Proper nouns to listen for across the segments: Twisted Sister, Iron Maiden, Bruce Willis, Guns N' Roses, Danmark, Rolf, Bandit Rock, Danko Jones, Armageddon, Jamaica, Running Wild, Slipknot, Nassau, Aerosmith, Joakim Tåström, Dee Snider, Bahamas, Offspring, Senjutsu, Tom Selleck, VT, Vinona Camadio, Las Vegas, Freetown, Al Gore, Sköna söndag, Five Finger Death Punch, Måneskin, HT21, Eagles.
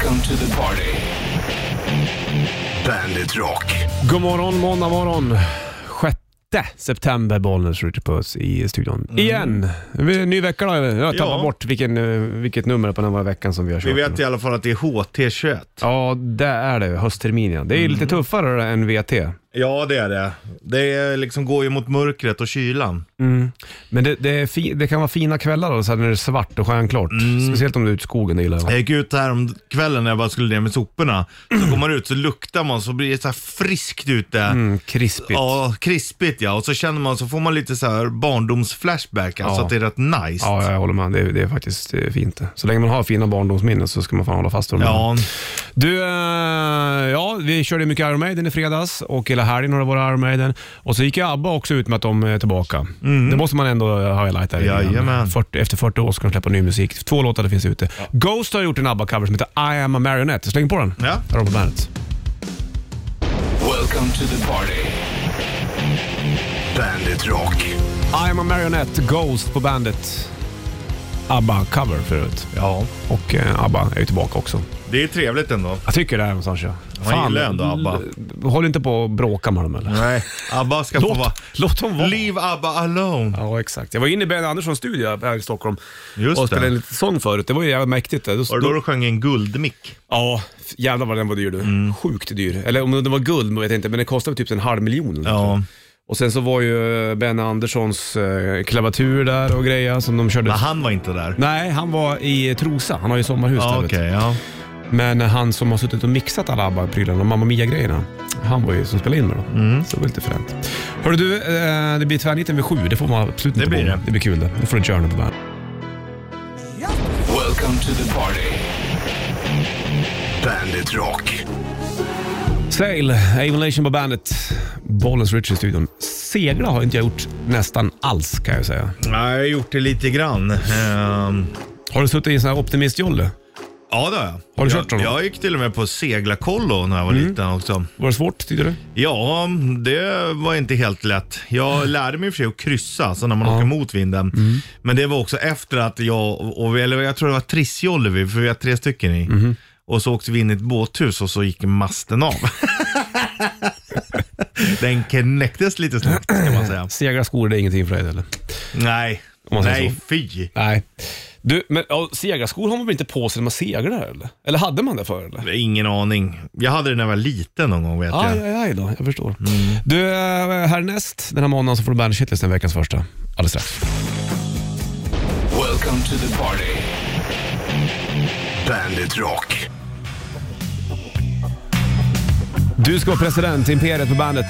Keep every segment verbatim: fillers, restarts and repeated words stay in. Welcome to the party. Bandit Rock. God morgon, måndag morgon. sjätte september, Bollnäs Ritterpuss i studion. Mm. Igen! Ny vecka då. Jag tappar ja. bort vilken, vilket nummer på den här veckan som vi har kört. Vi vet i alla fall att det är H T tjugoett. Ja, det är det. Höstterminen. Det är mm. lite tuffare än V T. Ja, det är det. Det är liksom, går ju mot mörkret och kylan. Mm. Men det, det, är fi, det kan vara fina kvällar då, så här när det är svart och stjärnklart. Mm. Speciellt om du är ute i skogen. Gillar jag. jag gick ut här om kvällen när jag bara skulle ner med soporna. Så går man ut, så luktar man, så blir det så här friskt ute. Mm, krispigt. Ja, krispigt ja. Och så känner man, så får man lite så här barndomsflashback. Alltså ja. att det är rätt nice. Ja, jag håller med. Det är, det är faktiskt fint. Så länge man har fina barndomsminnen så ska man fan hålla fast dem. Ja. Du, ja, vi körde mycket Iron Maiden i fredags och hela här i några av våra Iron Maiden. Och så gick ju Abba också ut med att de är tillbaka. Mm. Det måste man ändå highlighta. Ja, fyrtio, efter fyrtio år ska de släppa ny musik. Två låtar det finns ute. Ja. Ghost har gjort en Abba-cover som heter I am a marionette. Släng på den. Ja. Här har de på bandet. Welcome to the party. Bandit Rock. I am a marionette, Ghost på bandet. Abba-cover förut. Ja. Och eh, Abba är ju tillbaka också. Det är trevligt ändå. Jag tycker det är någonstans, ja. Man gillar ändå Abba. Håll inte på att bråka med dem, eller? Nej, Abba ska låt, få vara. Låt dem vara. Leave Abba alone. Ja, exakt. Jag var inne i Ben Anderssons studio här i Stockholm. Just och spelade det. En liten sång förut. Det var ju jävligt mäktigt. Var det då du sjöng en guldmick? Ja, jävlar vad den var dyr du. Mm. Sjukt dyr. Eller om den var guld, men vet jag inte. Men den kostade typ en halv miljon. Ja. Och sen så var ju Ben Anderssons klavatur där och grejer som de körde. Men han var inte där. Nej, han var i Trosa. Han har ju sommarhus ja, där. Okej, okay, ja. Men han som har suttit och mixat alla ABBA-prylarna och Mamma Mia-grejerna, han var ju som spelade in med dem. Mm. Så det var lite fränt. Hörru du, det blir tvärniten vid sju. Det får man absolut inte det blir på. Det. det blir kul det. Då får du journey på band. Welcome to the party. Bandit Rock. Sail, Aviation på bandet. Bollens Rich i studion. Segla har inte jag gjort nästan alls, kan jag säga. Nej, jag har gjort det lite grann. Um... Har du suttit i en sån här optimistjolle? Ja, det har jag. Har du kört jag, jag gick till och med på seglakollo när jag var mm. liten också. Var det svårt, tyckte du? Ja, det var inte helt lätt. Jag lärde mig för sig att kryssa, så när man ja. åker mot vinden. Mm. Men det var också efter att jag, och, eller jag tror det var trissjolle vi, för vi har tre stycken i. Mm. Och så åkte vi in i ett båthus och så gick masten av. Den knäcktes lite snabbt, kan man säga. Seglaskor, det är ingenting för dig, eller? Nej, nej, fy. Nej. Du, men ja, segarskor har man väl inte på sig när man segrar, eller? Eller hade man det för, eller? Ingen aning. Jag hade det när jag var liten någon gång, vet aj, jag. Aj, aj då, jag förstår. Mm. Du, härnäst, den här månaden så får du Bandit Shitlisten, veckans första. Alldeles strax. Welcome to the party. Bandit Rock. Du ska vara president i Imperiet på bandet.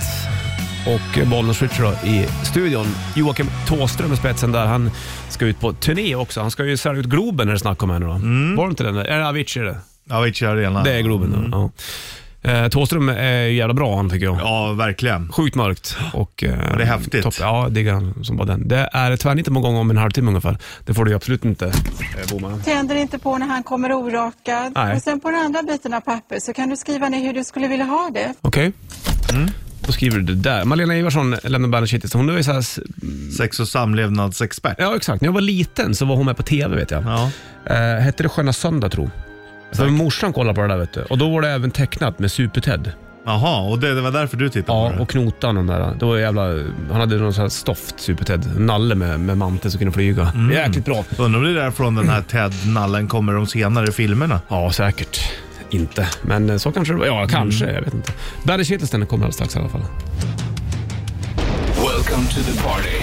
Och Bollnäs Ritcher i studion. Joakim Tåström i spetsen där. Han ska ut på turné också. Han ska ju sälja ut Globen när det snackar om henne då. Mm. Var det inte den där? Är det Avicii det? Avicii Arena. Det är Globen mm. då, ja. Eh, Tåström är ju jävla bra han, tycker jag. Ja, verkligen. Sjukt mörkt. Och, eh, ja, det är häftigt. Topp. Ja, det är som bara den. Det är tvärn inte många gånger om en halvtimme ungefär. Det får du ju absolut inte, eh, Boman. Tänder inte på när han kommer orakad. Nej. Och sen på den andra biten av papper så kan du skriva ner hur du skulle vilja ha det. Okej. Okay. Mm. Då skriver du det där. Malena Ivarsson lämnar Bandit Shitlisten. Hon är ju så här... sex- och samlevnadsexpert. Ja, exakt. När jag var liten så var hon med på tv, vet jag. Ja. Eh, hette det Sköna söndag, tror jag. För morsan kollade på det där, vet du. Och då var det även tecknat med Superted. Jaha, och det, det var därför du tittade ja, på det? Ja, och knotan och den där. Det var jävla... Han hade någon sån här stoft, Superted. Nalle med, med mantel som kunde flyga. Mm. Jäkligt bra. Undrar om det där från den här Ted-nallen kommer de senare i filmerna? Ja, säkert. Inte, men så kanske det var. Ja, kanske, mm. jag vet inte. Bandit Shitlisten kommer alldeles strax i alla fall. Welcome to the party.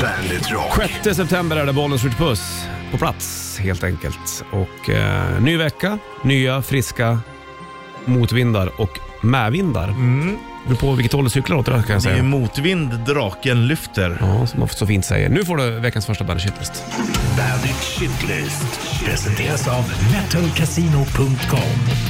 Bandit Rock. sjätte september är det Bollnäs Ritterpuss på plats, helt enkelt. Och eh, ny vecka, nya, friska motvindar och medvindar. Mm. Du på vilket håll du cyklar åt det där, kan jag säga. Det är motvind, draken lyfter. Ja, som man så fint säger. Nu får du veckans första Bandit Shitlist. Bandit Shitlist presenteras av metal casino punkt com.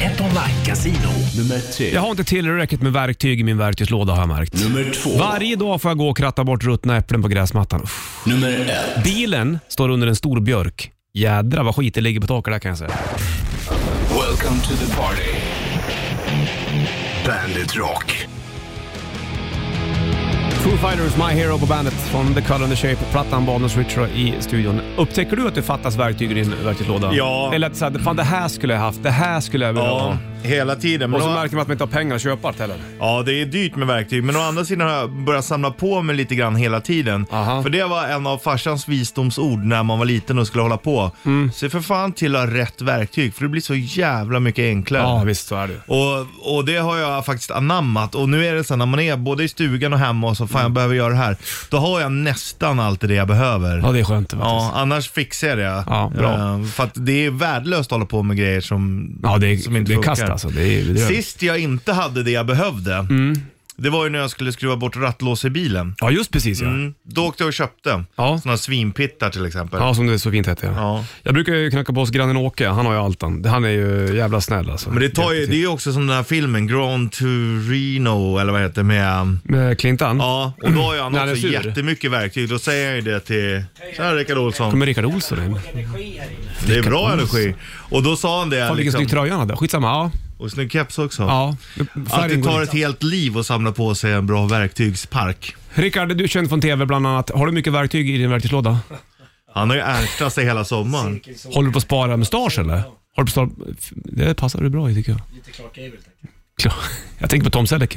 Ett online-casino. Nummer tre. Jag har inte tillräckligt med verktyg i min verktygslåda, har jag märkt. Nummer två. Varje dag får jag gå och kratta bort ruttna äpplen på gräsmattan. Uff. Nummer ett. Bilen står under en stor björk. Jädra vad skit det ligger på taket där, kan jag säga. Welcome to the party. Bandit Rock. Foo Fighters, My Hero på bandet från The Cut and the Shape, plattan Bonus Ritual i studion. Upptäcker du att det fattas verktyg i din verktygslåda? Ja. Eller att så här, fan, det här skulle jag haft, det här skulle jag vilja ja, ha. Hela tiden. Men och så då... märker man att man inte har pengar att köpa allt heller. Ja, det är dyrt med verktyg. Men å andra sidan har jag börjat samla på mig lite grann hela tiden. Aha. För det var en av farsans visdomsord när man var liten och skulle hålla på. Mm. Se för fan till att ha rätt verktyg, för det blir så jävla mycket enklare. Ja, visst, så är det. Och, och det har jag faktiskt anammat. Och nu är det så när man är både i stugan och hemma och så fan, jag behöver göra det här. Då har jag nästan allt det jag behöver. Ja, det är skönt. Ja, annars fixar jag det. Ja, bra. För att det är värdelöst att hålla på med grejer som, ja, det är, som inte det funkar. Kast, alltså. Det är, det är... Sist jag inte hade det jag behövde, mm. det var ju när jag skulle skruva bort rattlås i bilen. Ja, just precis. Ja. Mm. Då åkte jag och köpte ja. sådana svinpittar till exempel. Ja, som det är så fint hette. Ja. Ja. Jag brukar ju knacka på oss grannen Åke. Han har ju allt. Han, han är ju jävla snäll. Alltså. Men det, tar ju, det är ju också som den här filmen Gran Torino, eller vad heter det? Med, med Clinton. Ja, och då har ju han också jättemycket verktyg. Då säger jag ju det till så här, Rickard Olsson. Kommer Rickard Olsson in? Det är bra energi. Och då sa han det. Fan, liksom, vilken snygg tröja han hade. Skitsamma, ja. Och snygg keps också. Ja, att det tar ett helt liv att samla på sig en bra verktygspark. Rickard, du känner från tv bland annat. Har du mycket verktyg i din verktygslåda? Han har ju ärtat sig hela sommaren. Håller du på att spara mustasch eller? Har du på det passar du bra i tycker jag. Lite Clark Gable tänker jag. Tänker på Tom Selleck.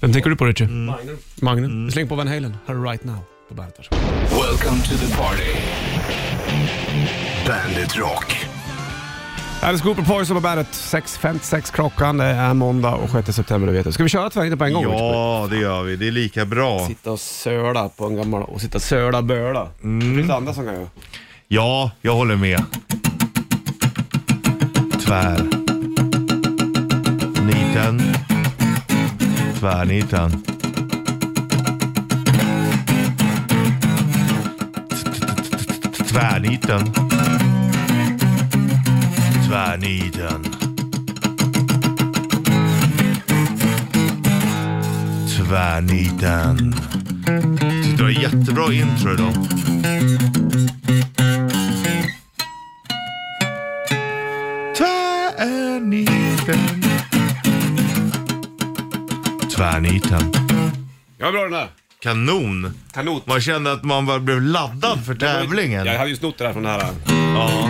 Vem tänker du på, Richard? Mm. Magnum. Magnum. Mm. Släng på Van Halen. Här right now på Bandit Rock. Welcome to the party. Bandit Rock. Alice Cooper Poison på bandet, sex femtiosex klockan, det är måndag och sjätte september, du vet det. Ska vi köra tvärniten på en gång? Ja, det gör vi, det är lika bra. Sitta och söla på en gammal, och sitta och söla böla. Mm. Det finns andra som kan göra. Ja, jag håller med. Tvärniten. Tvärniten. Tvärniten. Tvärniten. Tvärniten. Det var jättebra intro då. Tvärniten. Tvärniten. Ja, bra den här. Kanon. Kanot. Man kände att man bara blev laddad för tävlingen. Jag hade ju snott det här från det här. Ja.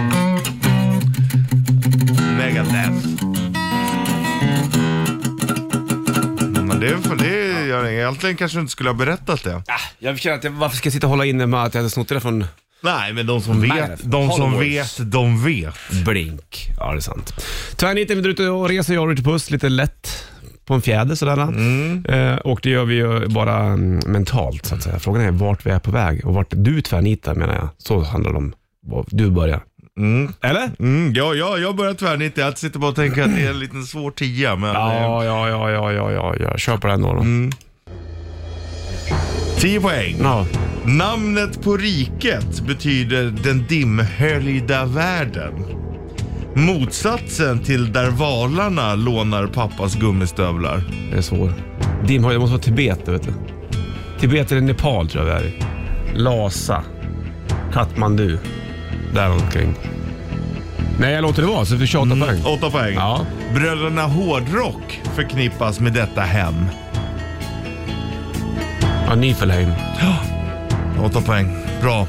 Men det, för det jag egentligen kanske inte skulle ha berättat det. Ja, jag känner att jag, varför ska jag sitta och hålla inne med att jag hade snott det från... Nej, men de som vet, de som vet, de vet. Blink, ja det är sant. Tvärniten, vi drar ut och reser jag och Richard Puss lite lätt på en fjäder sådär. Mm. Eh, och det gör vi ju bara mentalt så att säga. Frågan är vart vi är på väg och vart du tvärnitar menar jag. Så handlar det om, du börjar. Mm. Eller? Mm, ja, ja, jag börjar tvärnita. Jag sitter bara och tänker att det är en liten svår tia men... ja, ja, ja, ja, ja, ja, jag kör på den då, då. Mm. tio poäng no. Namnet på riket betyder den dimhöljda världen. Motsatsen till där valarna lånar pappas gummistövlar. Det är svårt. Dimhöljda, det måste vara Tibet, vet du. Tibet eller Nepal tror jag det är. Lhasa, Kathmandu. Där omkring. Nej, jag låter det vara, så vi kör åtta mm, poäng. åtta poäng. Ja. Bröderna Hårdrock förknippas med detta hem. Ja, Niflheim. Ja, åtta poäng. Bra.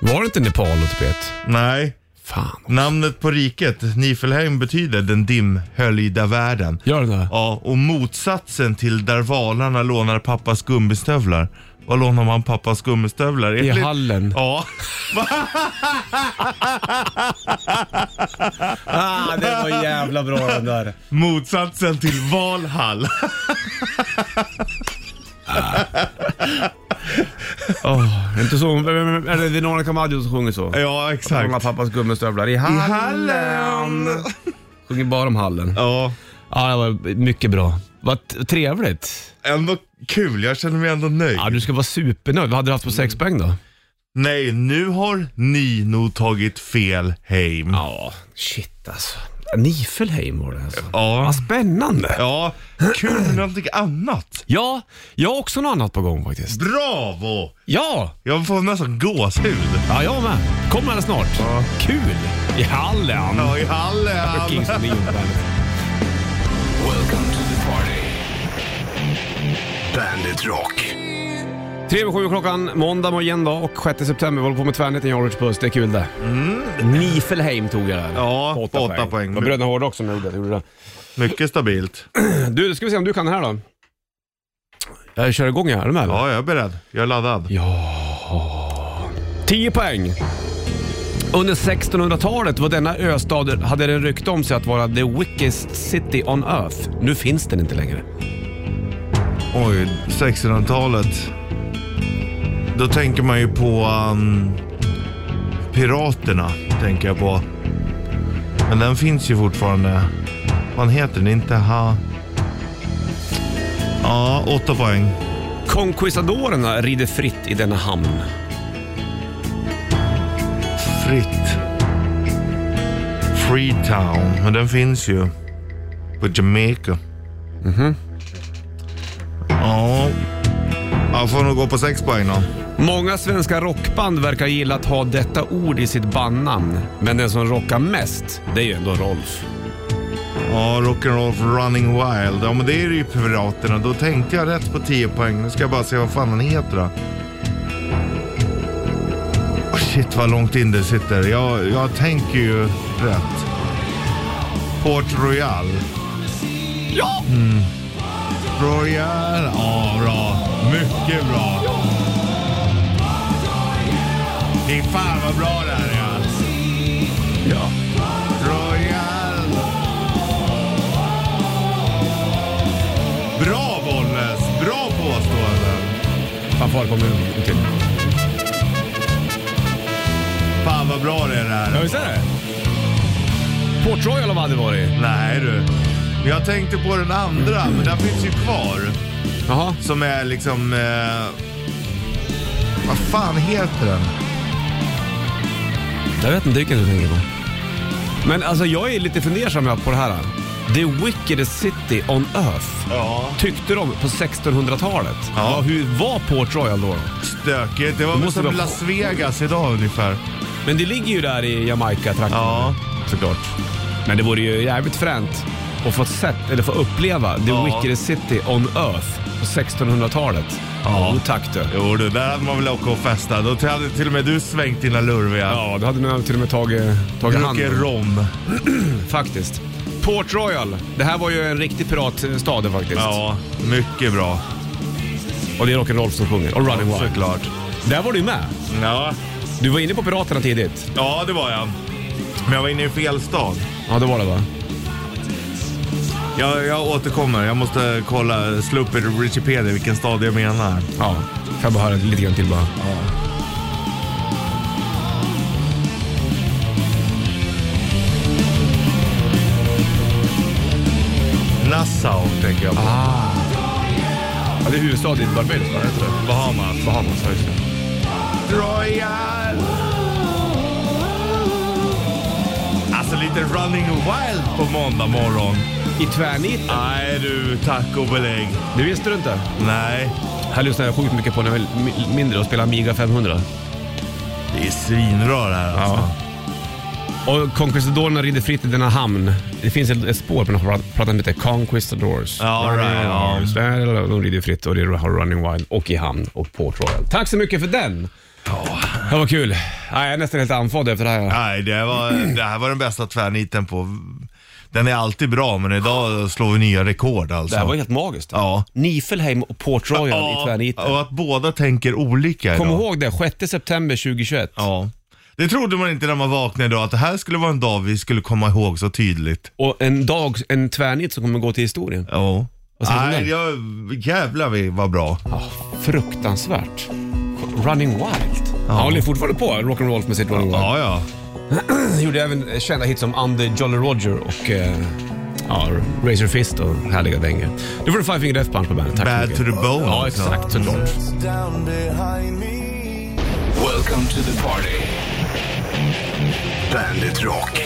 Var det inte Nepal och Tibet? Nej. Fan också. Namnet på riket, Niflheim, betyder den dimhöljda världen. Gör det där. Ja, och motsatsen till där valarna lånar pappas gummistövlar. Vad lånar man pappas gummistövlar? I Ett hallen. Li- ja. ah, det var jävla bra den där. Motsatsen till Valhall. ah. oh, inte så. Är det Vinona Camadio som sjunger så? Ja, exakt. Lånar pappas gummistövlar i hallen. I hallen. Sjunger bara om hallen. Ja. Ja, det var mycket bra. Vad trevligt. Ändå kul, jag känner mig ändå nöjd. Ja, du ska vara supernöjd. Vad hade du haft på sex poäng då? Nej, nu har Nino tagit fel heim. Ja, shit alltså. Niflheim var det alltså. Ja. Vad spännande. Ja, kul med någonting annat. Ja, jag har också något annat på gång faktiskt. Bravo! Ja! Jag får nästan gåshud. Ja, jag med. Kommer alldeles snart. Ja. Kul. I hallen. Ja, i hallen. Welcome to the party. Bandit Rock. tre och sju klockan, måndag morgon då, och sjätte september. Vi håller på med tvärniten i Orange Bus, det är kul det. Mm. Niflheim tog jag där. Ja, på åtta, åtta poäng. poäng. Det var bröderna Hård också som gjorde, gjorde det. Mycket stabilt. Du, ska vi se om du kan det här då. Jag kör igång här, med. Ja, jag är beredd. Jag är laddad. Ja. tio poäng. Under sextonhundratalet var denna östad, hade den rykte om sig att vara the weakest city on earth. Nu finns den inte längre. Oj, sextonhundratalet. Då tänker man ju på um, piraterna, tänker jag på. Men den finns ju fortfarande. Vad heter den? Inte ha. Ja, åtta poäng. Konquistadorerna rider fritt i denna hamn. Fritt. Freetown. Men den finns ju på Jamaica. Mhm. Ja. Jag får nog gå på sex poäng då. Många svenska rockband verkar gilla att ha detta ord i sitt bandnamn. Men den som rockar mest, det är ju ändå Rolf. Ja, rock'n'roll, Running Wild. Ja, men det är ju piraterna. Då tänkte jag rätt på tio poäng. Nu ska jag bara se vad fan den heter då. Oh shit, vad långt in det sitter. Jag, jag tänker ju rätt. Port Royal. Ja! Mm. Royal. Ja, bra. Mycket bra. Det är fan vad bra det här är. Ja. Royal. Bra, Bollnäs! Bra påstående! Fan, far på mig. Okay. Fan, vad bra det är det här. Ja, visst är det? Port Royal har aldrig varit. Nej, du. Jag tänkte på den andra, men den finns ju kvar. Jaha. Som är liksom... Eh... Vad fan heter den? Jag vet inte vilken du tänker på. Men alltså, jag är lite fundersam på det här. The wickedest city on earth. Ja. Tyckte de på sextonhundratalet. Ja. Ja, hur var Port Royal då? Stökigt. Det var väl som Las Vegas idag ungefär. Men det ligger ju där i Jamaica-trakten. Ja, såklart. Men det vore ju jävligt fränt att få sett eller få uppleva The ja. wickedest city on earth på sextonhundratalet. Ja, oh, tack du. Jo, du, där hade man väl åka och festa. Då hade till och med du svängt dina lurviga. Ja, då hade du till och med tagit, tagit hand. Mycket rom. Faktiskt. Port Royal. Det här var ju en riktig piratstad faktiskt. Ja, mycket bra. Och det är Rolf som sjunger. Och Running Wild. Såklart. Där var du med. Ja. Du var inne på piraterna tidigt. Ja, det var jag. Men jag var inne i fel stad. Ja, det var det va? Jag, jag återkommer. Jag måste kolla, slå upp i Wikipedia vilken stad jag menar. Ja, kan jag bara höra lite grann till bara. Ja. Nassau, tänker jag på. Ah. Ja, det är huvudstad i Barbados, vad heter det? Bahamas. Bahamas, ja, just det. Royal! Alltså lite Running Wild på måndag morgon. I tvärniten? Nej du, tack och belägg. Det visste du inte? Nej. Här lyssnar jag sjukt mycket på när jag är mindre och spelar Amiga femhundra. Det är svinrör här alltså. Ja. Och Conquistadorerna rider fritt i denna hamn. Det finns ett, ett spår på den här plattan lite Conquistadors. Ja, right, right, right. Där, de rider fritt och det har Running Wild och i hamn och Port Royal. Tack så mycket för den. Oh. Det var kul. Nej, jag är nästan helt andfådd efter det här. Nej, det, var, det här var den bästa tvärniten på. Den är alltid bra, men idag slår vi nya rekord alltså. Det här var helt magiskt. Ja. Niflheim och Port Royal ja, i tvärniten. Och att båda tänker olika idag. Kom ihåg det, sjätte september tjugohundratjugoett. Ja. Det trodde man inte när man vaknade idag, att det här skulle vara en dag vi skulle komma ihåg så tydligt. Och en dag, en tvärnit som kommer gå till historien. Ja. Nej, jag, jävlar vi var bra. Ah, fruktansvärt. Running Wild. Ja. Han håller fortfarande på, Rock'n'Roll med sitt Running Wild. Ja, ja. Gjorde även kända hits som Under Jolly Roger och eh, ja, Razor Fist och härliga dänger. Nu får du Five Finger Death Punch på bandet. Bad to the bone. Ja, exakt. Så klart. Welcome to the party. Bandit Rock.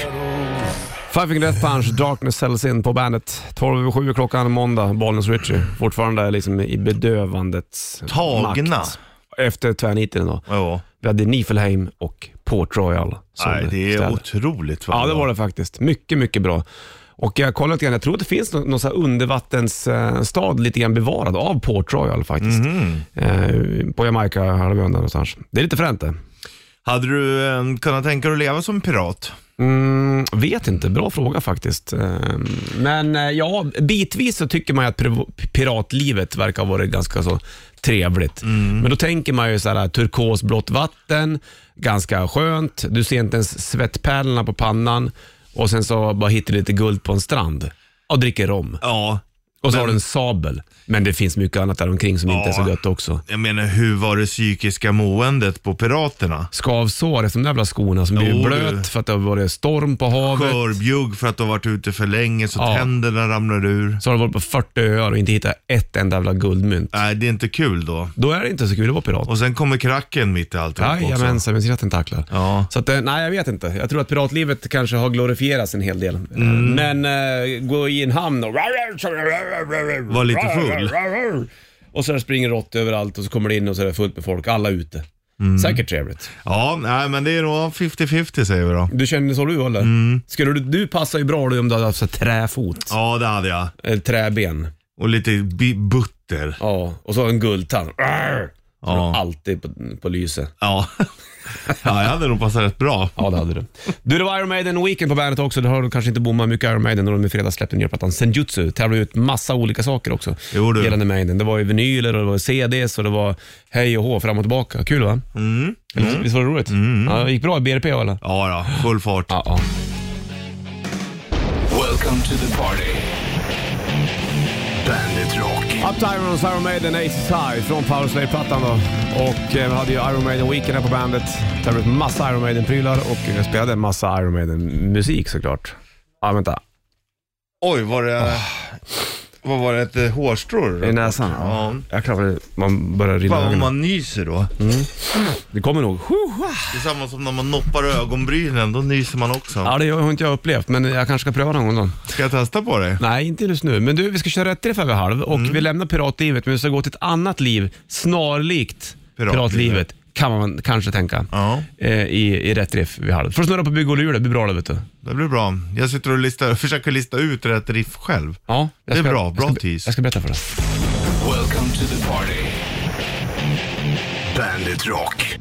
Five Finger Death Punch, Darkness Sells In på bandet. tolv över sju klockan måndag, Bollnäs Richie. Fortfarande liksom i bedövandets tagna makt. Efter tvärniten då. Ja. Vi hade Niflheim och Port Royal. Nej, det är ställe. Otroligt. Ja, det var det faktiskt. Mycket, mycket bra. Och jag kollar lite grann, jag tror att det finns någon, någon så här undervattensstad eh, lite grann bevarad av Port Royal faktiskt. Mm-hmm. eh, På Jamaica har vi undan någonstans. Det är lite fränt det. Hade du eh, kunnat tänka dig att leva som pirat? Mm, vet inte, bra fråga faktiskt. Men ja, bitvis så tycker man ju att piratlivet verkar ha varit ganska så trevligt. Mm. Men då tänker man ju så här turkosblått vatten, ganska skönt. Du ser inte ens svettpärlorna på pannan. Och sen så bara hittar du lite guld på en strand och dricker rom. Ja. Och så men, har du en sabel. Men det finns mycket annat där omkring som ja, inte är så gött också. Jag menar, hur var det psykiska måendet på piraterna? Skavsår efter de där blå skorna som oh, blev blöt för att det var storm på havet. Skörbjugg för att de varit ute för länge så ja. tänderna ramlade ur. Så har de varit på fyrtio öar och inte hittat ett enda blå guldmynt. Nej, det är inte kul då. Då är det inte så kul att vara pirat. Och sen kommer kracken mitt i allt. Jajamensan, men skratten tacklar. Ja. Så att, nej, jag vet inte. Jag tror att piratlivet kanske har glorifierats en hel del. Mm. Men äh, gå i en hamn och... var lite full. Och så springer rått överallt och så kommer det in och så är det fullt med folk, alla ute. Mm. Säkert trevligt. Ja, nej, men det är nog fifty-fifty säger vi då. Du känner så du eller? Mm. Skulle du, du passa ju bra om du hade haft så träfot. Ja, det hade jag. Eller träben. Och lite bi- butter. Ja, och så en guldtand. Ja. Alltid på, på lyse. Ja. Ja, jag hade nog passat rätt bra. Ja, det hade du. Du, det var Iron Maiden Weekend på bandet också. Det har du kanske inte bommat mycket Iron Maiden. När de i fredags släppte ner plattan Senjutsu. Tävlade ut massa olika saker också. Jo, du. Gällande Maiden. Det var ju vinyler och det var C Ds och det var hej och hå fram och tillbaka. Kul va? Mm. Mm. Visst var det roligt? Mm. Ja, det gick bra i B R P eller? Ja, då. Full fart. Ja, ja. Welcome to the party. Bandit Rock. Up to Irons, Iron Maiden, Aces High från Power Slave-plattan då. Och eh, vi hade ju Iron Maiden Weekend här på bandet. Där blev massa Iron Maiden-prylar och jag spelade en massa Iron Maiden-musik såklart. Ja, ah, vänta. Oj, var det... Oh. Vad var det? Ett hårstrå? I näsan, ja. ja. Jag klappade, man börjar rinna ögonen. Fan, om man nyser då. Mm. Det kommer nog. Det är samma som när man noppar ögonbrynen, då nyser man också. Ja, det har inte jag upplevt, men jag kanske ska pröva någon gång. Ska jag testa på dig? Nej, inte just nu. Men du, vi ska köra rätt till det för över halv. Och mm. vi lämnar piratlivet, men vi ska gå till ett annat liv, snarlikt piratlivet. piratlivet. Kan man kanske tänka ja. eh, i, i rätt riff vi har. Får snurra på bygg och lur, det blir bra då vet du. Det blir bra, jag sitter och listar, försöker lista ut rätt riff själv. Ja, det är ska, bra, bra tis. Jag ska berätta för dig. Welcome to the party. Bandit Rock.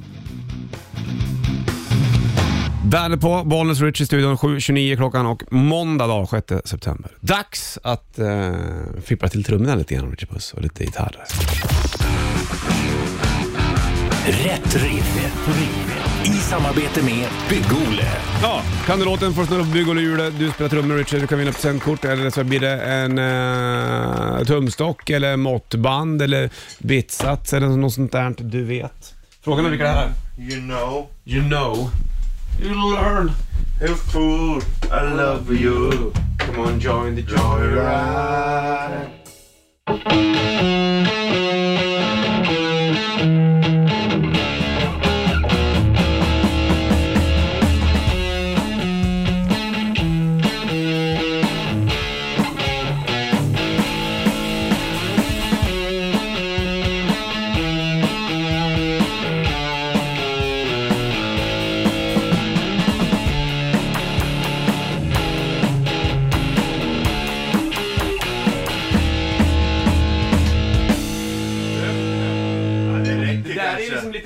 Bandit på, Bollnäs Rich i studion, sju tjugonio klockan och måndag dag sjätte september. Dags att eh, fippra till trummorna lite grann Richie Puss och lite gitarr. Rätt riff i samarbete med Bygg-Ole. Ja, kan du låten få snurra på Bygg-Ole. Du spelar trummor Richard, du kan vinna presentkort. Eller så blir det en uh, tumstock eller måttband eller bitsats eller något sånt där. Du vet. Frågan är vilka det här är. You know, you know, you learn. You fool, I love you. Come on, join the joyride.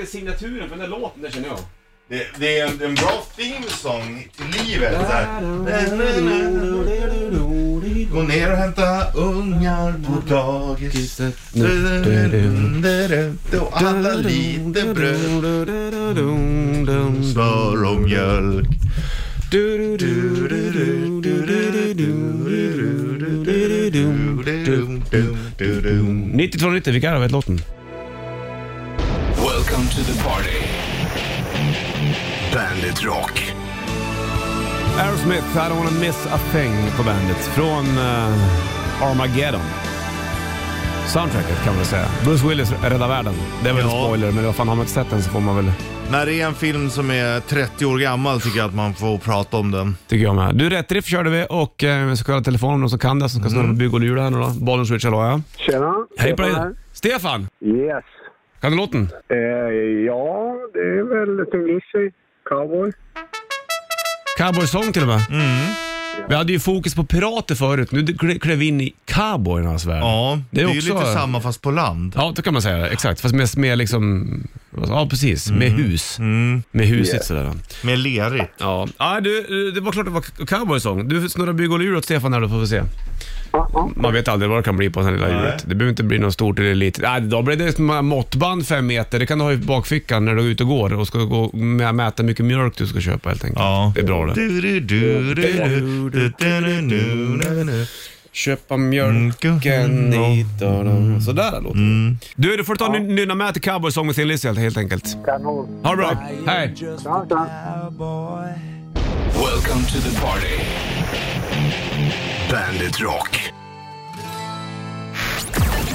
Signaturen för den där låten, det känner jag. Det, det är en, en bra theme-sång till livet. Gå ner och hämta ungar på dagis. Och alla lite bröd. Smör och mjölk. nittiotvå nittio, vilka är det av låten? Welcome to the party. Bandit Rock. Aerosmith, I don't wanna miss a thing på bandet. Från uh, Armageddon. Soundtracket kan man säga. Bruce Willis räddar världen. Det är väl ja. en spoiler, men vad fan har man inte sett den så får man väl... När det är en film som är trettio år gammal tycker jag att man får prata om den. Tycker jag med. Du, rätt riff körde vi och eh, vi ska kolla telefonen om någon som kan det som ska snurra på bygg och lura här nu då. Bollen switch, hallå ja. Tjena. Hej på dig. Stefan. Yes. Kan du låten? Eh, ja, det är väl lite mysig. Cowboy. Cowboy-sång till och med? Mm. Vi hade ju fokus på pirater förut. Nu klev vi in i cowboyernas värld. Ja, det är, det är också ju lite samma fast på land. Ja, det kan man säga, exakt. Fast med, med liksom, ja precis, mm. med hus mm. Med huset yeah. sådär. Med lerigt. Ja, ah, du, det var klart det var cowboysång. Du snurrar bygg och lur åt Stefan här då, får vi se. Man vet aldrig vad det kan bli på den här lilla djuret. Det behöver inte bli något stort eller litet. Nej, då blir det ett måttband fem meter. Det kan du ha i bakfickan när du är ute och går och ska gå med, mäta mycket mjölk du ska köpa helt enkelt. Ja. Det är bra det. Du, du, du, köpa mjölken i dörren. Sådär låter mm. Du, du får ta ja. n- nynna med till cowboysången till Lissi helt enkelt. Ha det bra. Hej. Welcome to the party. Bandit Rock.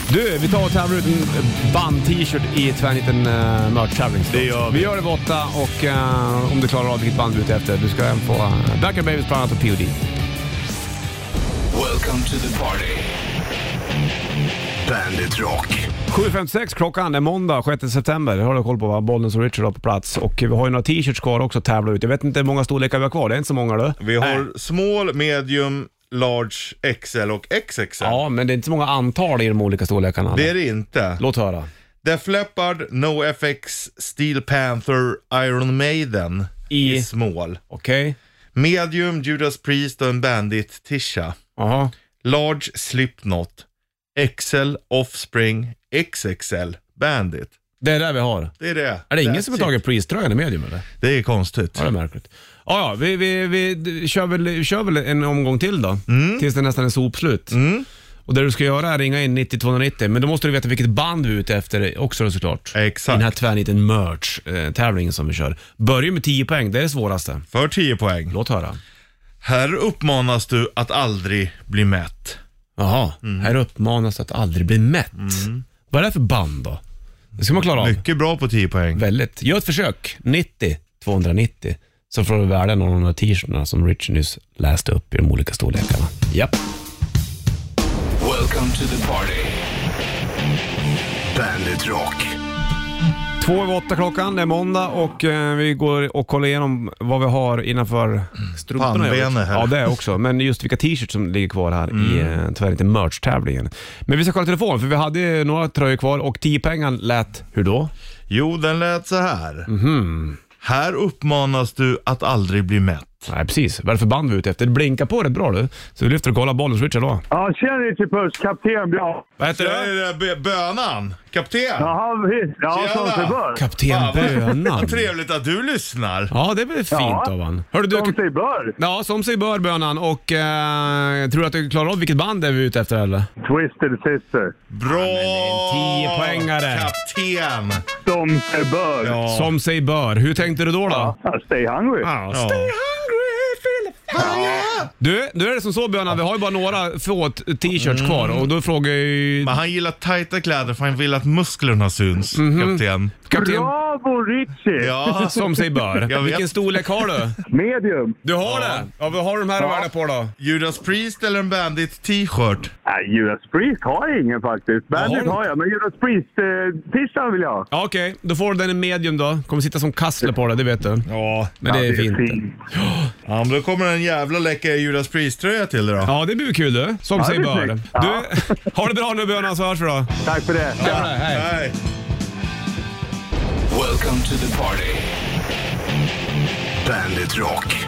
Du, vi tar och tävlar ut en band-t-shirt i tvärniten uh, merch-tävling. Det gör vi. Vi gör det borta och uh, om du klarar av vilket band du är ute efter. Du ska även få uh, Back and Babies bland annat och P O D. Welcome to the party. Bandit Rock. sju femtiosex klockan, det är måndag, sjätte september. Det har du koll på, va? Bollens och Richard har på plats. Och vi har ju några t-shirts kvar också att tävla ut. Jag vet inte hur många storlekar vi har kvar, det är inte så många då. Vi har äh. small, medium, large, X L och X X L. Ja, men det är inte så många antal i de olika storlekarna. Det är det inte. Låt höra. Def Leppard, NoFX, Steel Panther, Iron Maiden i, i small. Okej okay. Medium, Judas Priest och en Bandit Tisha. Aha. Large, Slipknot, X L, Offspring, X X L, Bandit. Det är det vi har. Det är det. Är det That's ingen som har tagit Priest-dröjande medium eller? Det är konstigt. Ja, det är märkligt. Ja, ja, vi, vi, vi kör, väl, kör väl en omgång till då. Mm. Tills det nästan är sopslut. Mm. Och det du ska göra är ringa in nittio tvåhundranittio. Men då måste du veta vilket band vi är ute efter också då, såklart. Exakt. I den här tvärniten merch-tävlingen som vi kör. Börja med tio poäng, det är det svåraste. För tio poäng. Låt höra. Här uppmanas du att aldrig bli mätt. Jaha, mm. här uppmanas du att aldrig bli mätt. Mm. Vad är det för band då? Det ska man klara av. Mycket bra på tio poäng. Väldigt. Gör ett försök. nittio tvåhundranittio. Så får du världen av de här t-shirtarna som Richard nyss läste upp i de olika storlekarna. Japp. Welcome to the party. Bandit Rock. Två över åtta klockan, det är måndag och eh, vi går och kollar igenom vad vi har innanför strumporna. Pannbenet här. Ja, det också. Men just vilka t-shirts som ligger kvar här mm. i eh, tyvärr inte merch-tävlingen. Men vi ska kolla telefon för vi hade några tröjor kvar och tio pengar lät hur då? Jo, den lät så här. Mm-hmm. Här uppmanas du att aldrig bli mätt. Nej, precis. Varför band vi ut efter? Det blinkar på det bra du. Så vi lyfter och kollar bollen switchar då. Ja, tjena inte puss, kapten bra. Vad heter det? B- bönan. Kapten. Jaha, vi... ja, så kapten Va, Bönan. Trevligt att du lyssnar. Ja, det blir fint ja. Av han. Hör du, som sig bör. Ja, som sig bör Bönan. Och eh, tror du att du klarar av vilket band är vi ute efter eller? Twisted Sister. Bra. Ja, tio poängare. Kapten. Som sig bör. Ja. Som sig bör. Hur tänkte du då då? Ja, Stay Hungry. Ja, Stay Hungry. Ja. Du, nu är det som så Björn, vi har ju bara några få t-shirts kvar och då frågar jag ju... Men han gillar tajta kläder för han vill att musklerna syns, mm-hmm. kapten. kapten. Bravo Richie! Ja, som sig bör. Vilken storlek har du? Medium. Du har ja. det? Ja, vad har de här ja. värda på då? Judas Priest eller en Bandit t-shirt? Nej, Judas Priest har jag ingen faktiskt. Bandit Jaha. har jag, men Judas Priest eh, t-shirt vill jag ha. Ja, okej, okay. Då får du den i medium då. Kommer sitta som kassler på det, det vet du. Ja, men det ja, är fint. Det är fint. Ja, men då kommer den jävla läcka Judas Priest-tröja till dig då. Ja, det blir kul du. Som ja, sig bör. Du, ja. har det bra nu Björn, så hörs vi då. Tack för det. Ja. Hej. Hej. Welcome to the party. Bandit Rock.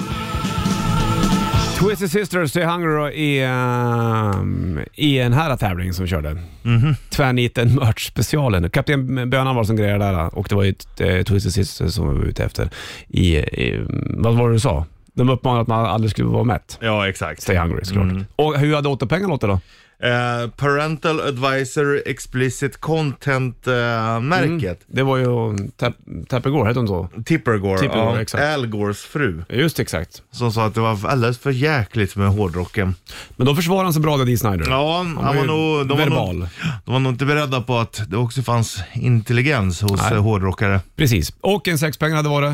Twisted Sister, Stay Hungry i, um, i en här tävling som vi körde. Mm-hmm. Tvärniten merch-specialen. Kapten Bönan var som grejer där och det var ju eh, Twisted Sister som vi var ute efter. I, i, vad var det du sa? De uppmanade att man aldrig skulle vara mätt. Ja, exakt. Stay Hungry, såklart. Mm. Och hur hade återpengar låtit då? Uh, Parental Advisory Explicit Content-märket. Uh, mm. Det var ju Tap- Tipper Gore, heter hon så? Tipper Gore, Tipper Gore ja. Exakt. Al Gores fru. Just exakt. Som sa att det var alldeles för jäkligt med hårdrocken. Men då försvarade han så bra Dee Snider. Ja, han, han var, var nog... De verbal. Var nog, de var nog inte beredda på att det också fanns intelligens hos Nej. hårdrockare. Precis. Och en sexpengar hade varit...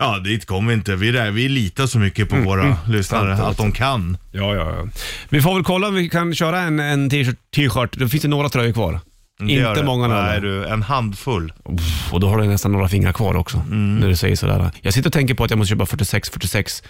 Ja, dit kommer inte. Vi, där, vi litar så mycket på mm, våra mm, lyssnare sant, att sant. de kan. Ja, ja, ja. Vi får väl kolla om vi kan köra en, en t-shirt, t-shirt. Det finns ju några tröjor kvar. Det inte många. Nej, du, en handfull. Uff, och då har du nästan några fingrar kvar också. Mm. När du säger sådär. Jag sitter och tänker på att jag måste köpa fyrtiosex fyrtiosex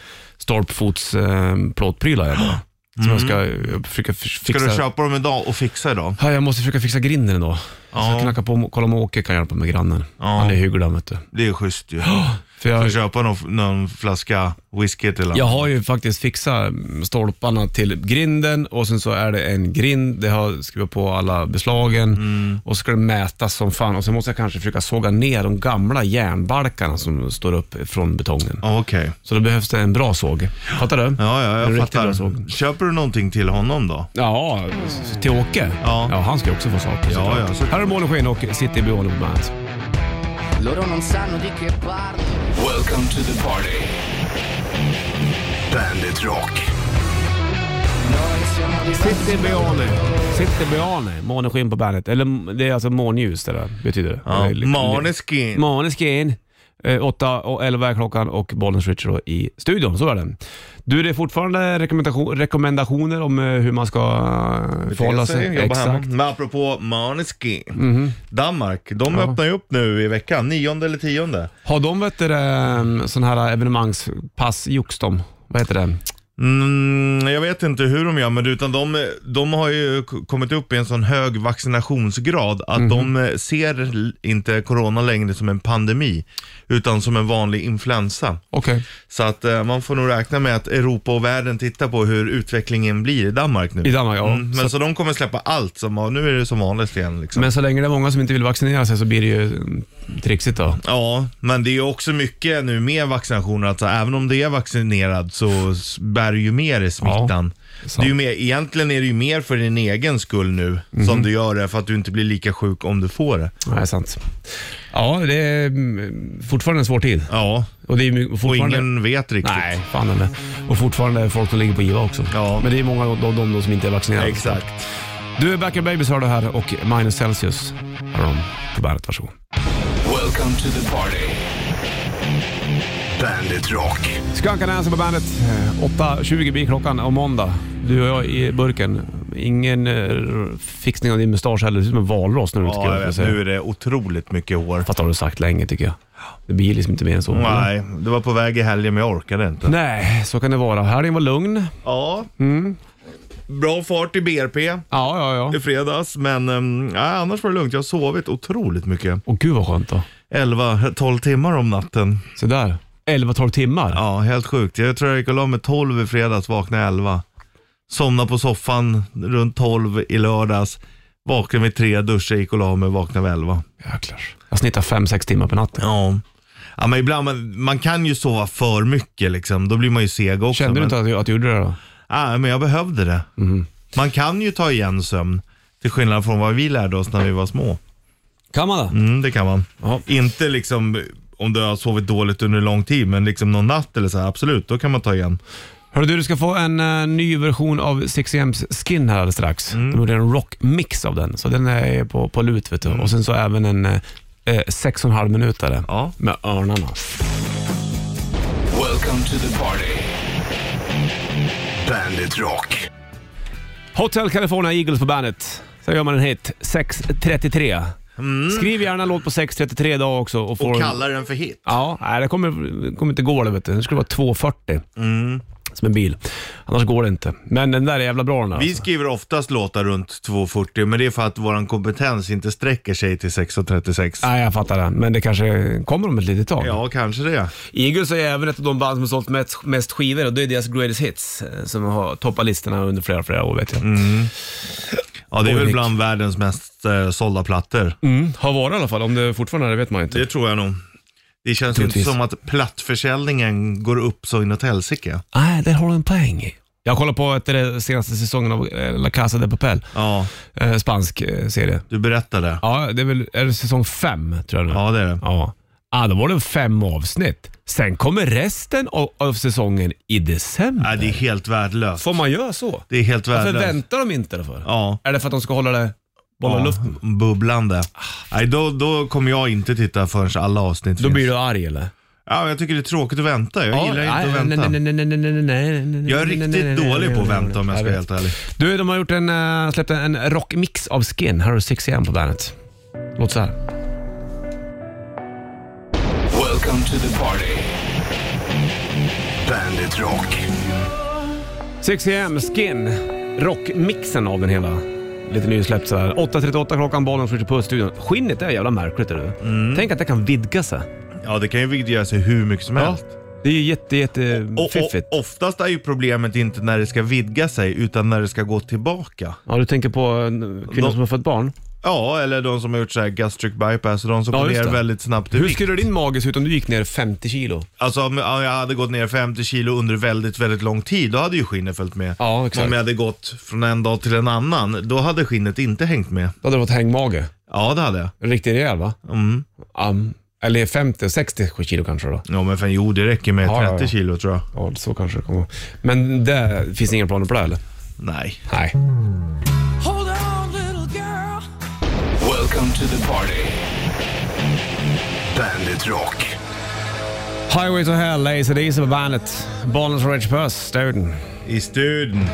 Storpfots eh, plåtprylar jag bara. Som mm. jag ska jag försöka fixa. Ska du köpa dem idag och fixa idag? Ja, jag måste försöka fixa grinden idag. Ja. Så jag knackar på, kolla om Åke kan hjälpa med grannen. Ja. Han är hygglig, vet du. Det är schysst ju. Ja, för jag... Får köpa någon, någon flaska whisky till honom. Jag har ju faktiskt fixat stolparna till grinden. Och sen så är det en grind. Det har skrivit på alla beslagen. Mm. Och så ska det mätas som fan. Och sen måste jag kanske försöka såga ner de gamla järnbalkarna som står upp från betongen. Ja, okej. Okay. Så då behövs det en bra såg. Fattar du? Ja, ja jag fattar. Köper du någonting till honom då? Ja, till Åke. Ja, ja han ska också få saker. Ja, ja. Så... Här är Måneskin och City Beyond på bandet. Welcome to the party. Bandit Rock. City Beyond. City Beyond. Måneskin på bandet. Eller det är alltså månljus det där, betyder det. Ja. Eller, Måneskin. Måneskin. åtta och elva klockan och Bollens Richard i studion, så är den. Du, det är fortfarande rekommendation, rekommendationer om hur man ska förhålla sig. Exakt. Men apropå Måneskin, mm-hmm. Danmark, de ja. öppnar ju upp nu i veckan, nionde eller tionde. Har de, vet du, sån här evenemangspass, Juxtom, vad heter det? Mm, jag vet inte hur de gör, men utan de, de har ju kommit upp i en sån hög vaccinationsgrad att mm-hmm. de ser inte corona längre som en pandemi utan som en vanlig influensa. Okay. Så att man får nog räkna med att Europa och världen tittar på hur utvecklingen blir i Danmark nu. I Danmark, ja. Mm, men så, så de kommer släppa allt som, nu är det som vanligt igen liksom. Men så länge det är många som inte vill vaccinera sig så blir det ju trixigt då. Ja, men det är ju också mycket nu med vaccinationer, alltså även om det är vaccinerad så bär ju mer i smittan. Ja, det är ju mer, egentligen är det ju mer för din egen skull nu mm-hmm. som du gör det för att du inte blir lika sjuk om du får det. Nej, sant. Ja, det är fortfarande en svår tid. Ja. Och, det är fortfarande... och ingen vet riktigt. Nej, fan eller. Och fortfarande är folk som ligger på I V A också. Ja. Men det är många av de, de, de som inte är vaccinerade. Exakt. Du är Back and Babies, hör du här, och Minus Celsius har de på bandet, varsågod. Welcome to the party. Bandit Rock. Skankan är på bandet. åtta tjugo blir klockan om måndag. Du och jag i burken. Ingen uh, fixning av din mustasch heller. Det ser ut som en valross när du ja, inte ska. Nu är det otroligt mycket hår. Fattar du sagt länge tycker jag. Det blir liksom inte mer än så. Nej, det var på väg i helgen men jag orkade inte. Nej, så kan det vara. Helgen var lugn. Ja. Mm. Bra fart i B R P. Ja, ja, ja. I fredags. Men um, ja, annars var det lugnt. Jag har sovit otroligt mycket. Och gud vad skönt då. elva tolv timmar om natten. Så där. elva tolv timmar? Ja, helt sjukt. Jag tror jag gick och la mig tolv i fredags, vaknade elva. Somna på soffan runt tolv i lördags. Vaknade med tre duscher, gick och la mig, vaknade elva. Jäklar. Jag snittar fem sex timmar på natten. Ja. Ja, men ibland, man, man kan ju sova för mycket liksom. Då blir man ju seg också. Kände du inte men... att, du, att du gjorde det då? Ja, men jag behövde det. Mm. Man kan ju ta igen sömn. Till skillnad från vad vi lärde oss när vi var små. Kan man det? Mm, det kan man. Aha. Inte liksom... Om du har sovit dåligt under lång tid, men liksom någon natt eller så här, absolut, då kan man ta igen. Hörru du, du ska få en uh, ny version av six A M's Skin här strax. Mm. De gjorde en rockmix av den, så den är på, på lut, vet du. Mm. Och sen så även en uh, sex och en halv minutare ja. med örnarna. Welcome to the party. Bandit Rock. Hotel California Eagles på bandet. Sen gör man en hit, sex trettiotre. Mm. Skriv gärna låt på sex trettiotre idag också. Och, och kallar den för hit. Ja, nej, det kommer, kommer inte gå det, vet du. Det skulle vara två fyrtio mm. som en bil. Annars går det inte. Men den där är jävla bra den där. Vi alltså. skriver oftast låtar runt två fyrtio. Men det är för att vår kompetens inte sträcker sig till sex trettiosex. Nej, jag fattar det. Men det kanske kommer om ett litet tag. Ja, kanske det. Eagles är även ett av de band som har sålt mest, mest skivor. Och det är deras greatest hits som har toppat listorna under flera, flera år, vet jag. Mm. Ja, det är väl bland världens mest eh, sålda plattor. Mm, har varit i alla fall, om det fortfarande är det vet man inte. Det tror jag nog. Det känns Trotvis. inte som att plattförsäljningen går upp så inåt helsike. Nej, det har en poäng i. Jag kollar på efter den senaste säsongen av La Casa de Papel. Ja. Eh, spansk eh, serie. Du berättade. Ja, det är väl är det säsong fem, tror jag. Nu. Ja, det är det. Ja. Ja, ah, då var det fem avsnitt. Sen kommer resten av, av säsongen i december. Nej, det är helt värdelöst. Får man göra så? Det är helt värdelöst. Varför väntar de inte därför? Ja. Är det för att de ska hålla det bolla ja, luften? Bubblande. Ah, Nej, då, då kommer jag inte titta förrän alla avsnitt då finns. Då blir du arg, eller? Ja, jag tycker det är tråkigt att vänta. Jag gillar inte att vänta. Jag är riktigt dålig på att vänta om jag ska helt ärlig. Du, de har gjort en, släppt en rockmix av Skin. Här har du sex A M på bandet. Låt så här. Welcome to the party. Bandit Rock. sex a m Skin. Rockmixen av den hela. Lite nysläppt sådär. åtta trettioåtta klockan, bollen skjuter på studion. Skinnet är jävla märkligt, är du. Mm. Tänk att det kan vidga sig. Ja, det kan ju vidga sig hur mycket som ja. helst. Det är ju jätte, jätte och, och, fiffigt. Oftast är ju problemet inte när det ska vidga sig, utan när det ska gå tillbaka. Ja, du tänker på kvinnor de... som har fått barn. Ja, eller de som har gjort så här gastric bypass, och de som ja, går ner väldigt snabbt. Hur skulle din mage se ut om du gick ner femtio kilo? Alltså om jag hade gått ner femtio kilo under väldigt, väldigt lång tid, då hade ju skinnet följt med. Ja, exakt. Om jag hade gått från en dag till en annan, då hade skinnet inte hängt med. Då hade det varit hängmage. Ja, det hade jag. Riktigt rejäl, va? Mm. Um, eller femtio sextio kilo kanske då. Ja, men fan, jo, det räcker med ja, trettio kilo tror jag. Ja, så kanske det kommer. Men det finns ingen planer på det, eller? Nej. Nej. Welcome to the party. Bandit Rock. Highway to Hell, A C D C på bandet. Barnens Rage Puss, Studen. I Studen.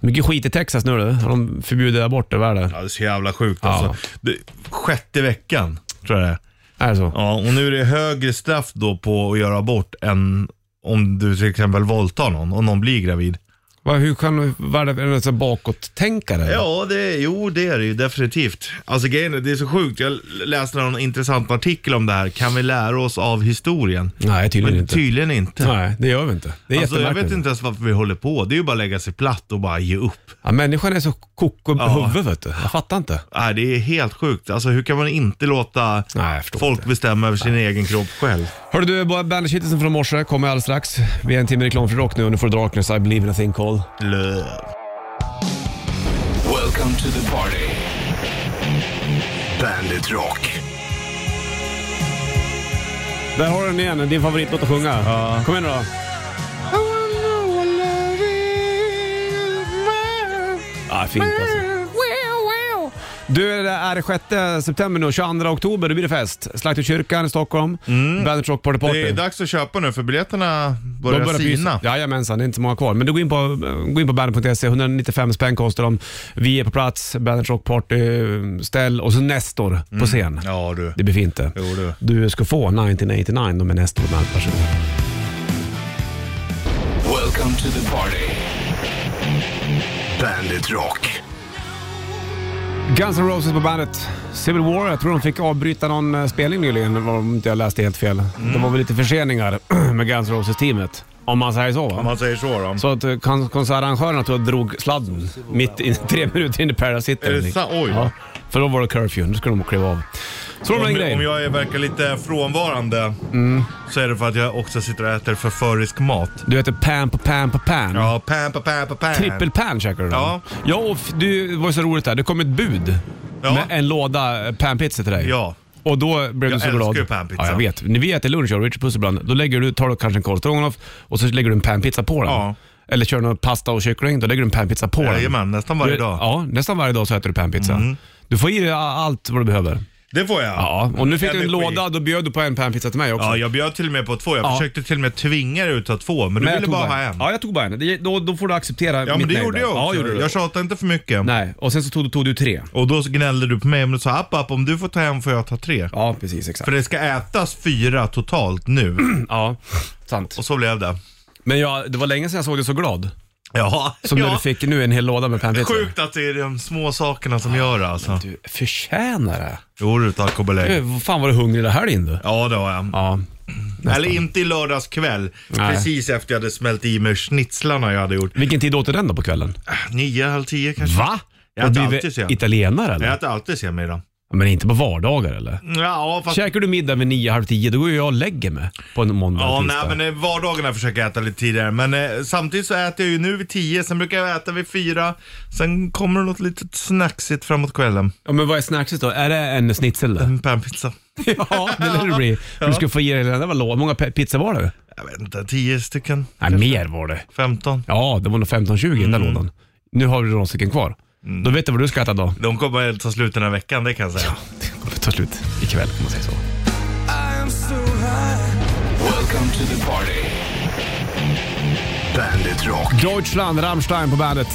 Mycket skit i Texas nu, du. De förbjuder abort, det var det. Ja, det är så jävla sjukt, ja. Alltså. Det, sjätte veckan, tror jag det är. Är det så? Ja, och nu är det högre straff då på att göra abort än om du till exempel våldtar någon och någon blir gravid. Va, hur kan världen så bakåt-tänkare? Ja, det, jo, det är det ju definitivt. Alltså grejen är, det är så sjukt. Jag läste någon intressant artikel om det här. Kan vi lära oss av historien? Nej, tydligen Men, inte. tydligen inte. Nej, det gör vi inte. Det är alltså, jag vet inte ens varför vi håller på. Det är ju bara lägga sig platt och bara ge upp. Ja, människan är så koko på huvudet, vet du. Jag fattar inte. Nej, det är helt sjukt. Alltså hur kan man inte låta Nej, folk inte. bestämma över sin Nej. egen kropp själv? Hörde du, bandagekittelsen från morse kommer alldeles strax. Vi är en timme reklam för rock nu, och nu får Darkness, I Believe in a Thing Called Love. Welcome to the party. Bandit Rock. Där har den igen, din favoritlåt att sjunga. Ja. Kom igen då. Ah, fint alltså. Du, är det är sjätte september nu, tjugoandra oktober, då blir det fest. Slaktkyrkan i Stockholm, mm. Bandit Rock Party Party. Det är dags att köpa nu, för biljetterna börjar, börjar sina. Jajamensan, det är inte så många kvar. Men du går in på, gå in på bandit punkt se, etthundranittiofem spänn kostar dem. Vi är på plats, Bandit Rock Party ställ, och så Nestor mm. på scen. Ja du. Det blir fint det. Jo, du. du ska få nittonhundraåttionio, de är Nestor med allt person. Welcome to the party. Bandit Rock. Guns N' Roses på bandet. Civil War, jag tror de fick avbryta någon spelning nyligen, om inte jag läste helt fel. Mm. Det var väl lite förseningar med Guns N' Roses-teamet, om man säger så, va? Om man säger så, då. Så att kon- konsertarrangörerna tror jag drog sladden mitt in, tre minuter in i Parasite. Är det sant? Oj. Ja, för då var det curfew, då skulle de kliva av. Så om, om jag är, verkar lite frånvarande mm. så är det för att jag också sitter och äter förförisk mat. Du äter pan på pan på pan. Ja, pan på pan på pan. Trippel pan käkar du då. Ja. Ja, och det var så roligt där. Det kom ett bud ja. med en låda panpizza till dig. Ja. Och då blev jag du så glad. Jag älskar ja, jag vet. När vi äter lunch och Richard Puss ibland, då lägger du, tar du kanske en kolstroganoff och så lägger du en panpizza på den. Ja. Eller kör någon pasta och kyckling, då lägger du en panpizza på den. Jajamän, nästan varje dag. Du, ja, nästan varje dag så äter du panpizza. Mm. Du får i dig allt vad du behöver. Det får jag. Ja, och nu fick Energi. du en låda, då bjöd du på en panpizza till mig också. Ja, jag bjöd till och med på två. Jag ja. försökte till och med tvinga dig ut till två, men, men du ville bara ha en. Ja, jag tog bara en. Det, då, då får du acceptera ja, mitt nej. Ja, men det gjorde jag också. Ja, gjorde jag tjatade inte för mycket. Nej, och sen så tog, tog du tre. Och då gnällde du på mig, men du sa app, app, om du får ta en får jag ta tre. Ja, precis, exakt. För det ska ätas fyra totalt nu. Ja, sant. Och så blev det. Men jag, det var länge sedan jag såg dig så glad. Ja, som ja. när du fick nu en hel låda med panpizza. Sjukt att det är de små sakerna som ja, gör det alltså. Du förtjänar det. Jo du, tack och belägg. Vad fan, var du hungrig det här inne? Ja, det var jag. Ja. Nästan. Eller inte i lördags kväll. Nej. Precis efter jag hade smält i mig schnitzlarna jag hade gjort. Vilken tid åt du den då på kvällen? Nio, halv tio kanske. Va? Jag äter alltid sen. Italienare eller? Jag äter alltid sen med dem. Men inte på vardagar eller? Ja, fast... Käkar du middag vid nio, halv tio, då går jag och lägger mig på en måndag. Ja, nej, men vardagarna försöker jag äta lite tidigare. Men eh, samtidigt så äter jag ju nu vid tio, sen brukar jag äta vid fyra. Sen kommer det något litet snacksigt framåt kvällen. Ja, men vad är snacksigt då? Är det en snitsel eller? En panpizza. Ja, det lär det bli. Ja. Du ska få ge dig den där var låg. Hur många pizza var det? Jag vet inte, tio stycken. Nej, kanske. Mer var det. femton. Ja, det var nog femton tjugo i mm. den lådan. Nu har du några stycken kvar. Mm. Då vet du vad du ska äta då. De kommer ta slut den här veckan, det kan jag säga. Ja, de kommer ta slut ikväll, kan man säga så. I am so high. Welcome to the party. Bandit Rock. Deutschland, Rammstein på bandet.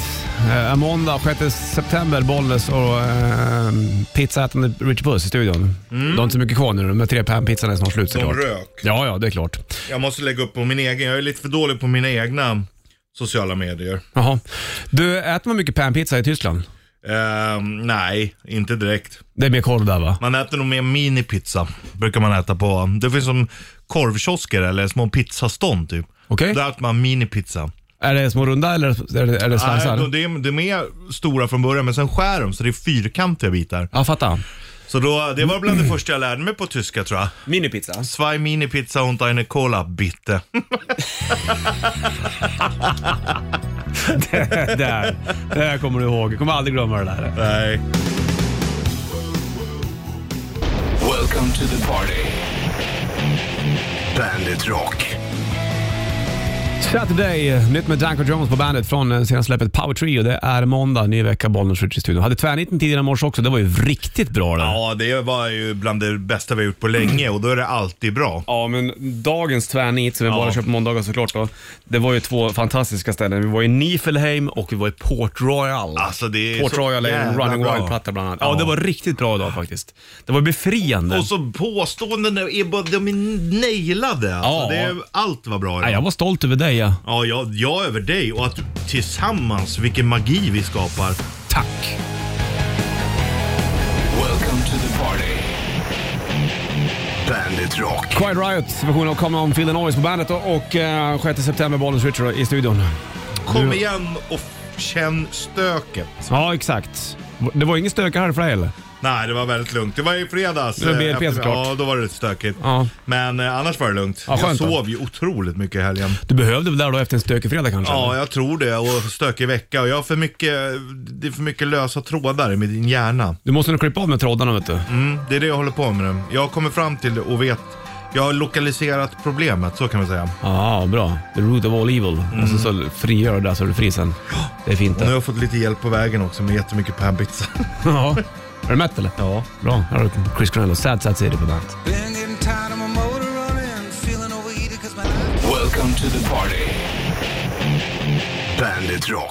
Eh, måndag, sjätte september, Bollnäs och eh, pizzaätande Richard Puss i studion. Mm. De har inte så mycket kvar nu, de här tre pizzan är snart slut. De rök. Ja, ja, det är klart. Jag måste lägga upp på min egen, jag är lite för dålig på mina egna sociala medier. Jaha. Du, äter man mycket panpizza i Tyskland? Uh, nej, inte direkt. Det är mer korv där, va? Man äter nog mer minipizza, brukar man äta på. Det finns som korvkiosker eller små pizzastånd typ. Okay. Där äter man minipizza. Är det små runda eller är det, är det slicear? Nej, det är, det är mer stora från början, men sen skär de så det är fyrkantiga bitar. Ja, fattar. Så då, det var bland det första jag lärde mig på tyska, tror jag. Minipizza. Zwei Minipizza und eine Cola, bitte. det, där, det där kommer du ihåg. Jag kommer aldrig glömma det där. Nej. Welcome to the party. Bandit Rock. Saturday, nytt med Danko Jones på bandet från senaste släppet Power Trio. Det är måndag, ny vecka, Bollnäs i studion. Hade tvärnitten tidigare i morse också, det var ju riktigt bra. Där. Ja, det var ju bland det bästa vi har gjort på länge och då är det alltid bra. Ja, men dagens tvärnitt som vi ja. bara köpte på måndagar såklart då, det var ju två fantastiska ställen. Vi var i Niflheim och vi var i Port Royal. Alltså det är Port Royal är Running Wild-platta bland annat. Ja, ja, det var riktigt bra idag faktiskt. Det var befriande. Och så påståenden är bara, de är nailade. Alltså, ja. det är, allt var bra idag. Ja, jag var stolt över dig. Ja, jag, jag över dig och att tillsammans vilken magi vi skapar. Tack. Welcome to the party. Bandit Rock. Quiet Riot version av Come On Feel the Noise på bandet och, och eh, sjätte september Bollnäs Richard i studion. Kom du... igen och känn stöket. Ja, exakt. Det var ingen stök här för dig eller? Nej, det var väldigt lugnt. Det var i fredags. Det blev efter, ja, då var det stökigt. Ja. Men eh, annars var det lugnt. Ja, jag sov ju otroligt mycket i helgen. Du behövde väl där då efter en stökig fredag kanske? Ja, eller? Jag tror det. Och stökig vecka. Och jag har för mycket, det är för mycket lösa trådar i min hjärna. Du måste nog klippa av med trådarna, vet du. Mm, det är det jag håller på med nu. Jag kommer fram till det och vet... Jag har lokaliserat problemet, så kan man säga. Ja, ah, bra. The root of all evil. Mm. Och så, så frigör du där så är du fri sen. Det är fint. Och nu har jag fått lite hjälp på vägen också med jättemycket panpizza. Ja. Är du mätt eller? Ja. Bra. Här har du Chris Cornell och Sad Sad City på bandet. Welcome to the party. Bandit Rock.